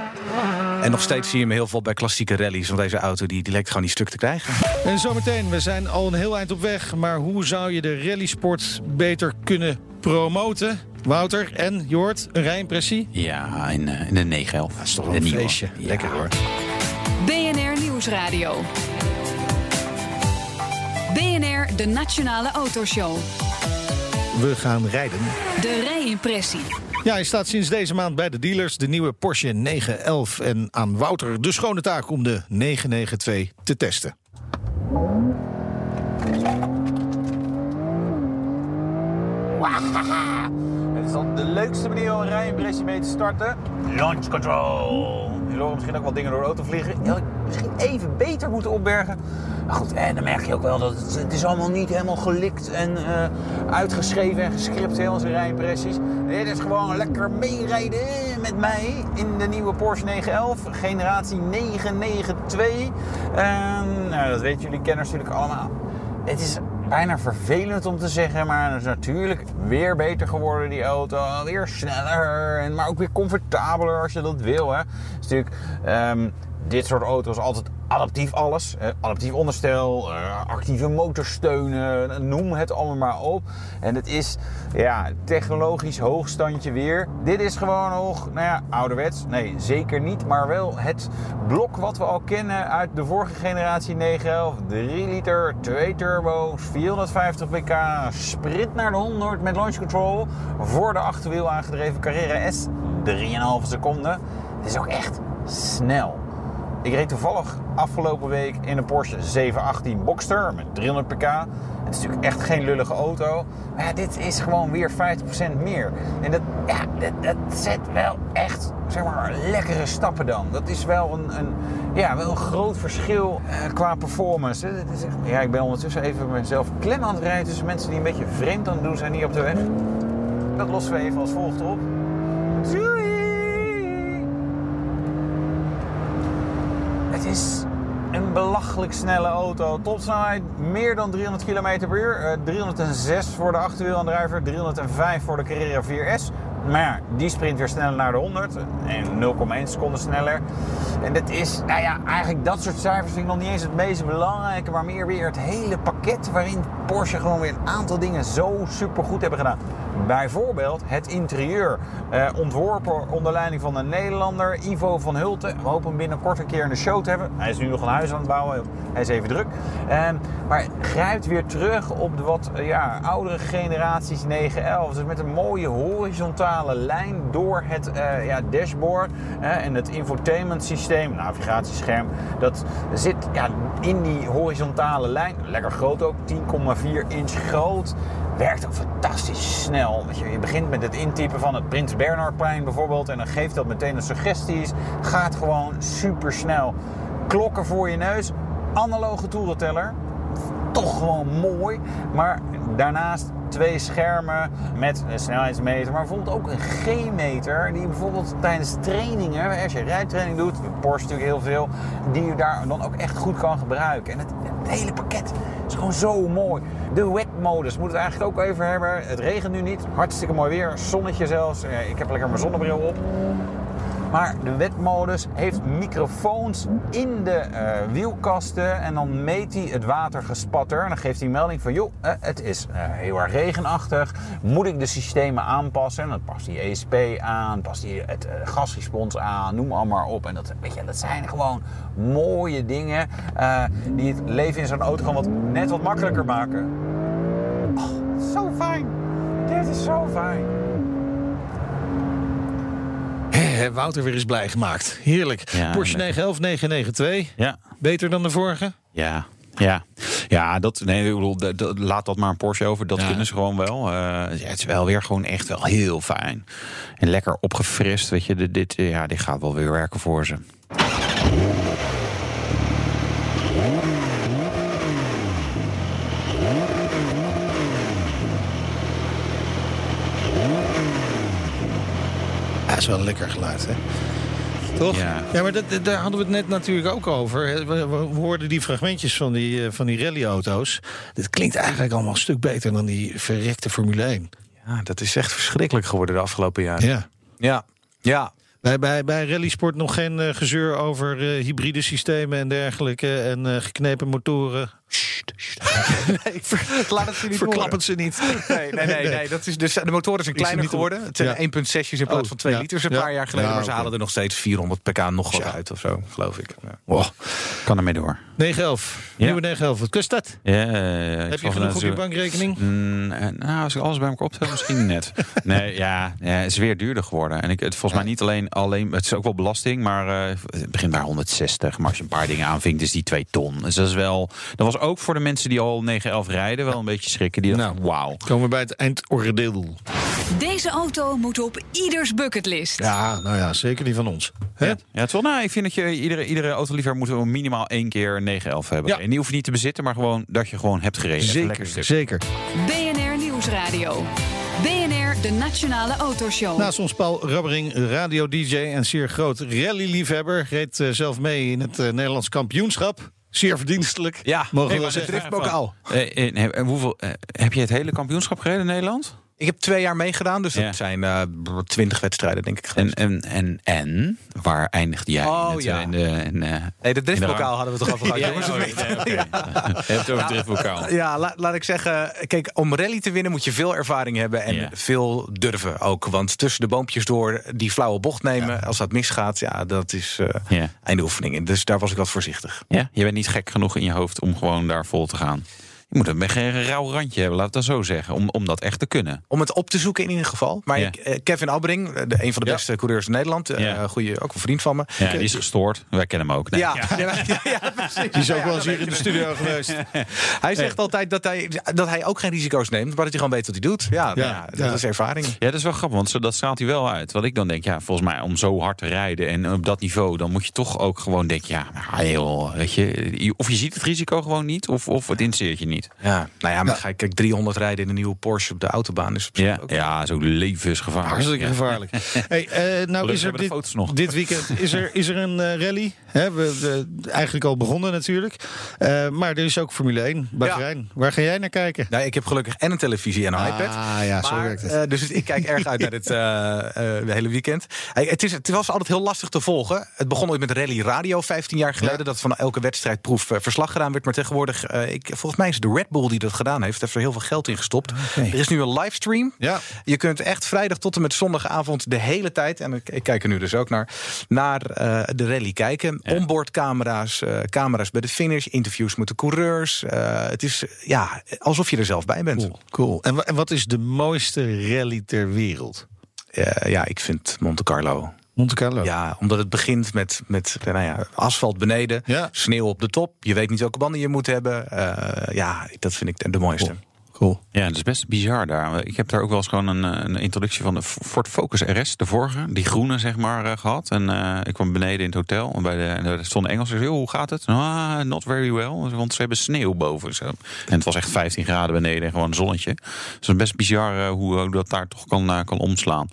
En nog steeds zie je hem heel veel bij klassieke rallies. Want deze auto die lijkt gewoon niet stuk te krijgen. En zometeen, we zijn al een heel eind op weg. Maar hoe zou je de rallysport beter kunnen promoten? Wouter, en je hoort een rijimpressie? Ja, in de 911. Dat is toch wel een feestje. Ja. Lekker hoor. BNR Nieuwsradio. BNR, de Nationale Autoshow. We gaan rijden. De rijimpressie. Ja, hij staat sinds deze maand bij de dealers, de nieuwe Porsche 911. En aan Wouter de schone taak om de 992 te testen. Het is dan de leukste manier om een rijimpressie mee te starten. Launch control. Je hoort misschien ook wel dingen door de auto vliegen. Je had misschien even beter moeten opbergen. Maar goed, en dan merk je ook wel dat het is allemaal niet helemaal gelikt en uitgeschreven en gescript, heel onze rijimpressies. Dit is gewoon lekker meerijden met mij in de nieuwe Porsche 911, generatie 992. Nou, dat weten jullie kenners natuurlijk allemaal. Het is bijna vervelend om te zeggen, maar het is natuurlijk weer beter geworden, die auto. Weer sneller, maar ook weer comfortabeler als je dat wil. Hè. Het is natuurlijk dit soort auto's altijd adaptief alles. Adaptief onderstel, actieve motorsteunen, noem het allemaal maar op. En het is technologisch hoogstandje weer. Dit is gewoon ouderwets. Nee, zeker niet. Maar wel het blok wat we al kennen uit de vorige generatie 911. 3 liter, 2 turbo's, 450 pk, sprint naar de 100 met launch control. Voor de achterwiel aangedreven Carrera S. 3,5 seconden. Het is ook echt snel. Ik reed toevallig afgelopen week in een Porsche 718 Boxster met 300 pk. Het is natuurlijk echt geen lullige auto. Maar dit is gewoon weer 50% meer. En dat zet wel echt, lekkere stappen dan. Dat is wel een groot verschil qua performance. Ik ben ondertussen even mezelf klem aan het rijden tussen mensen die een beetje vreemd aan het doen zijn hier op de weg. Dat lossen we even als volgt op. Doei! Het is een belachelijk snelle auto. Topsnelheid meer dan 300 km per uur. 306 voor de achterwielaandrijver, 305 voor de Carrera 4S. Maar ja, die sprint weer sneller naar de 100 en 0,1 seconde sneller. En dat is, nou ja, eigenlijk dat soort cijfers vind ik nog niet eens het meest belangrijke, maar meer weer het hele pakket waarin Porsche gewoon weer een aantal dingen zo supergoed hebben gedaan. Bijvoorbeeld het interieur, ontworpen onder leiding van een Nederlander, Ivo van Hulten. We hopen hem binnenkort een keer in de show te hebben. Hij is nu nog een huis aan het bouwen, hij is even druk. Maar grijpt weer terug op de wat oudere generaties 911. Dus met een mooie horizontale lijn door het dashboard en het infotainment systeem, navigatiescherm. Dat zit in die horizontale lijn, lekker groot ook, 10,4 inch groot. Werkt ook fantastisch snel. Je begint met het intypen van het Prins Bernhardplein bijvoorbeeld en dan geeft dat meteen een suggesties. Gaat gewoon super snel. Klokken voor je neus. Analoge toerenteller. Toch gewoon mooi. Maar daarnaast 2 schermen met een snelheidsmeter, maar bijvoorbeeld ook een G-meter die bijvoorbeeld tijdens trainingen, als je rijtraining doet, Porsche natuurlijk heel veel, die je daar dan ook echt goed kan gebruiken. En het hele pakket is gewoon zo mooi. De wet-modus moet het eigenlijk ook even hebben. Het regent nu niet, hartstikke mooi weer, zonnetje zelfs. Ik heb lekker mijn zonnebril op. Maar de wetmodus heeft microfoons in de wielkasten en dan meet hij het watergespatter. En dan geeft hij een melding van, joh, het is heel erg regenachtig. Moet ik de systemen aanpassen? En dan past hij ESP aan, past hij het gasrespons aan, noem allemaal op. En dat zijn gewoon mooie dingen die het leven in zo'n auto gewoon net wat makkelijker maken. Oh, zo fijn. Dit is zo fijn. Wouter weer eens blij gemaakt. Heerlijk. Ja, Porsche 911, 992. Ja. Beter dan de vorige? Ja. Ja. Ja, laat dat maar een Porsche over. Dat kunnen ze gewoon wel. Het is wel weer gewoon echt wel heel fijn. En lekker opgefrist. Weet je, dit gaat wel weer werken voor ze. Dat is wel een lekker geluid, hè? Toch? Ja, maar daar hadden we het net natuurlijk ook over. We hoorden die fragmentjes van die rallyauto's. Dit klinkt eigenlijk allemaal een stuk beter dan die verrekte Formule 1. Ja, dat is echt verschrikkelijk geworden de afgelopen jaren. Ja. Bij rallysport nog geen gezeur over hybride systemen en dergelijke en geknepen motoren. Verklappen ze niet. Nee. Dat is dus, de motoren zijn kleiner geworden. Het zijn 1,6's in plaats van 2 liters een paar jaar geleden. Maar ze halen er nog steeds 400 pk nog wat uit of zo, geloof ik. Ja. Wow. Kan ermee door. 911. Ja. Nieuwe 911. Wat kost dat? Ja, heb je genoeg op je bankrekening? Als ik alles bij elkaar optel, misschien net. Nee, het is weer duurder geworden. En het volgens mij niet alleen, het is ook wel belasting, maar het begint bij 160. Maar als je een paar dingen aanvinkt, is die 2 ton. Dus dat is wel. Dat was ook voor de mensen die al 911 rijden wel een beetje schrikken. Die dachten, wauw. Komen we bij het eindoordeel. Deze auto moet op ieders bucketlist. Ja, nou ja, zeker die van ons. Hè? Ja, toch? Nou, ik vind dat je iedere autoliefhebber moet minimaal 1 keer een 911 hebben. Ja. En die hoef je niet te bezitten, maar gewoon dat je gewoon hebt gereden. Zeker. BNR Nieuwsradio. BNR, de Nationale Autoshow. Naast ons Paul Rabbering, radio-dj en zeer groot rallyliefhebber. Reed zelf mee in het Nederlands kampioenschap. Zeer verdienstelijk. Ja, mogen we zeggen. Driftbokaal. Hoeveel heb je het hele kampioenschap gereden in Nederland? Ik heb 2 jaar meegedaan, dus dat zijn 20 wedstrijden, denk ik. En waar eindigt jij? De driftbokaal hadden we toch al gehad, jongens? Het over driftbokaal. Ja, laat ik zeggen, kijk, om rally te winnen moet je veel ervaring hebben en veel durven ook. Want tussen de boompjes door die flauwe bocht nemen, als dat misgaat, dat is einde oefening. Dus daar was ik wat voorzichtig. Ja, je bent niet gek genoeg in je hoofd om gewoon daar vol te gaan. Je moet een rauw randje hebben, laat ik dat zo zeggen. Om dat echt te kunnen. Om het op te zoeken in ieder geval. Maar Kevin Abbering, een van de beste coureurs in Nederland. Goeie, ook een vriend van me. Ja, die is gestoord. Wij kennen hem ook. Nee. Ja, die is ook wel eens hier in de studio geweest. Hij zegt altijd dat hij ook geen risico's neemt. Maar dat hij gewoon weet wat hij doet. Dat is ervaring. Ja, dat is wel grappig. Want dat straalt hij wel uit. Wat ik dan denk, volgens mij om zo hard te rijden. En op dat niveau, dan moet je toch ook gewoon denken. Weet je, of je ziet het risico gewoon niet. Of het interesseert je niet. niet. Ja, nou ja, maar ga ik 300 rijden in een nieuwe Porsche op de autobaan is op zich ook. Ja, dat is ook levensgevaarlijk. Hartstikke gevaarlijk. Hey, nou is er dit weekend is er een rally. We eigenlijk al begonnen natuurlijk. Maar er is ook Formule 1 Bahrein. Ja. Waar ga jij naar kijken? Nou, ik heb gelukkig en een televisie en een iPad. Ah ja, zo werkt het. Dus ik kijk erg uit naar dit hele weekend. Hey, het was altijd heel lastig te volgen. Het begon ooit met Rally Radio 15 jaar geleden. Ja. Dat van elke wedstrijdproef verslag gedaan werd. Maar tegenwoordig, volgens mij is het de Red Bull die dat gedaan heeft. Daar heeft er heel veel geld in gestopt. Okay. Er is nu een livestream. Ja. Je kunt echt vrijdag tot en met zondagavond de hele tijd, en ik kijk er nu dus ook naar de rally kijken. Ja. Onboardcamera's, camera's bij de finish, interviews met de coureurs. Het is alsof je er zelf bij bent. Cool. En wat is de mooiste rally ter wereld? Ik vind Monte Carlo. Ja, omdat het begint met asfalt beneden, sneeuw op de top. Je weet niet welke banden je moet hebben. Dat vind ik de mooiste. Cool. Ja, dat is best bizar daar. Ik heb daar ook wel eens gewoon een introductie van de Ford Focus RS, de vorige, die groene zeg maar, gehad. En ik kwam beneden in het hotel en daar stonden Engelsen. En hoe gaat het? Not very well, want ze hebben sneeuw boven. Zo. En het was echt 15 graden beneden en gewoon een zonnetje. Dus het is best bizar hoe dat daar toch kan omslaan.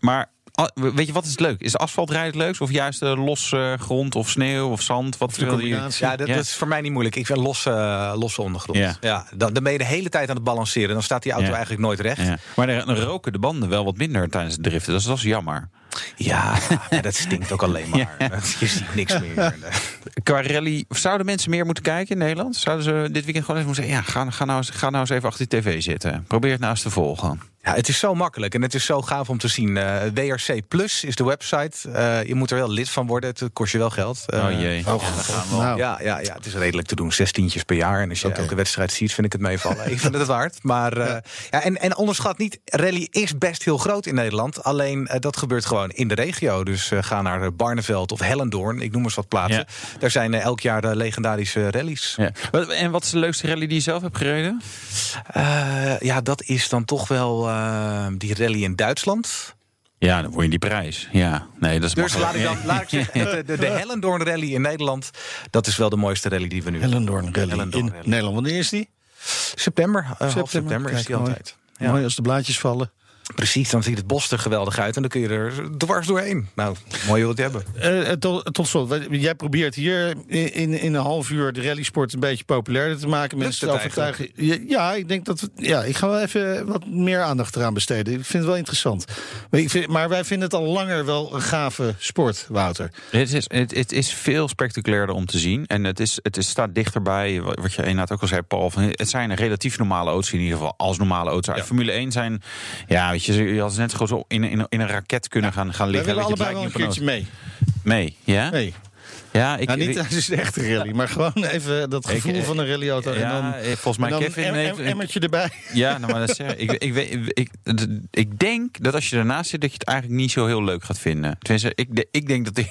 Maar weet je wat is leuk? Is asfaltrijden het leukst? Of juist losse grond of sneeuw of zand? Wat de combinatie? Ja, dat is voor mij niet moeilijk. Ik vind losse ondergrond. Ja. Ja, dan ben je de hele tijd aan het balanceren. Dan staat die auto eigenlijk nooit recht. Ja. Maar dan roken de banden wel wat minder tijdens het driften. Dus dat is jammer. Ja, maar dat stinkt ook alleen maar. Ja. Je ziet niks meer. Qua rally, zouden mensen meer moeten kijken in Nederland? Zouden ze dit weekend gewoon eens moeten zeggen... Ga nou eens even achter die tv zitten. Probeer het nou eens te volgen. Ja, het is zo makkelijk en het is zo gaaf om te zien. WRC Plus is de website. Je moet er wel lid van worden. Het kost je wel geld. Oh jee. Het is redelijk te doen. 16 per jaar. En als je elke wedstrijd ziet, vind ik het meevallen. Ik vind het waard. Maar en onderschat niet, rally is best heel groot in Nederland. Alleen dat gebeurt gewoon in de regio. Dus ga naar Barneveld of Hellendoorn. Ik noem eens wat plaatsen. Ja. Daar zijn elk jaar legendarische rallies. Ja. En wat is de leukste rally die je zelf hebt gereden? Dat is dan toch wel... die rally in Duitsland. Ja, dan word je die prijs. Ja, nee, dat is dus laat ik zeggen, de Hellendoorn rally in Nederland... dat is wel de mooiste rally die we nu hebben. Hellendoorn rally in Nederland. Wanneer is die? Half september is die altijd. Ja. Mooi als de blaadjes vallen. Precies, dan ziet het bos er geweldig uit en dan kun je er dwars doorheen. Nou, mooi wil het hebben. Tot slot, jij probeert hier in een half uur de rallysport een beetje populairder te maken. Mensen overtuigen. Ja, ik denk dat ik ga wel even wat meer aandacht eraan besteden. Ik vind het wel interessant. Maar wij vinden het al langer wel een gave sport, Wouter. Het is veel spectaculairder om te zien. En het staat dichterbij, wat je inderdaad ook al zei, Paul. Het zijn relatief normale auto's in ieder geval, als normale auto's. Ja. Formule 1 zijn... Ja, je had net gewoon zo in een raket kunnen gaan liggen. We willen allebei wel een keertje mee. Ja? Nee. Ja, niet tijdens de echte rally, maar gewoon even dat gevoel van een rallyauto. Volgens mij een emmertje erbij. Ja, nou, maar dat is, ik denk dat als je ernaast zit, dat je het eigenlijk niet zo heel leuk gaat vinden. Tenminste, ik denk dat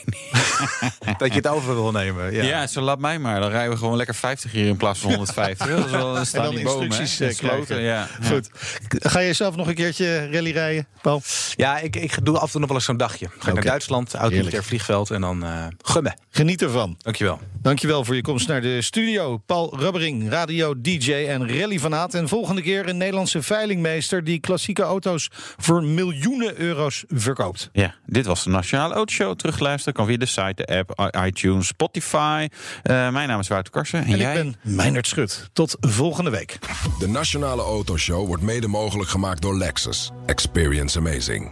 dat je het over wil nemen. Ja, zo laat mij maar. Dan rijden we gewoon lekker 50 hier in plaats van 150. Dat is wel een staan die bomen, sloten. Ja. Goed. Ga je zelf nog een keertje rally rijden, Paul? Ja, ik doe af en toe nog wel eens zo'n dagje. Ga ik naar Duitsland, Oud-Militair Vliegveld en dan gummen. Geniet ervan. Dankjewel. Dankjewel voor je komst naar de studio. Paul Rabbering, radio-dj en rallyfanaat. En volgende keer een Nederlandse veilingmeester... die klassieke auto's voor miljoenen euro's verkoopt. Ja, dit was de Nationale Autoshow. Terugluisteren kan via de site, de app, iTunes, Spotify. Mijn naam is Wouter Karsen. En jij? Ik ben Meindert Schut. Tot volgende week. De Nationale Autoshow wordt mede mogelijk gemaakt door Lexus. Experience amazing.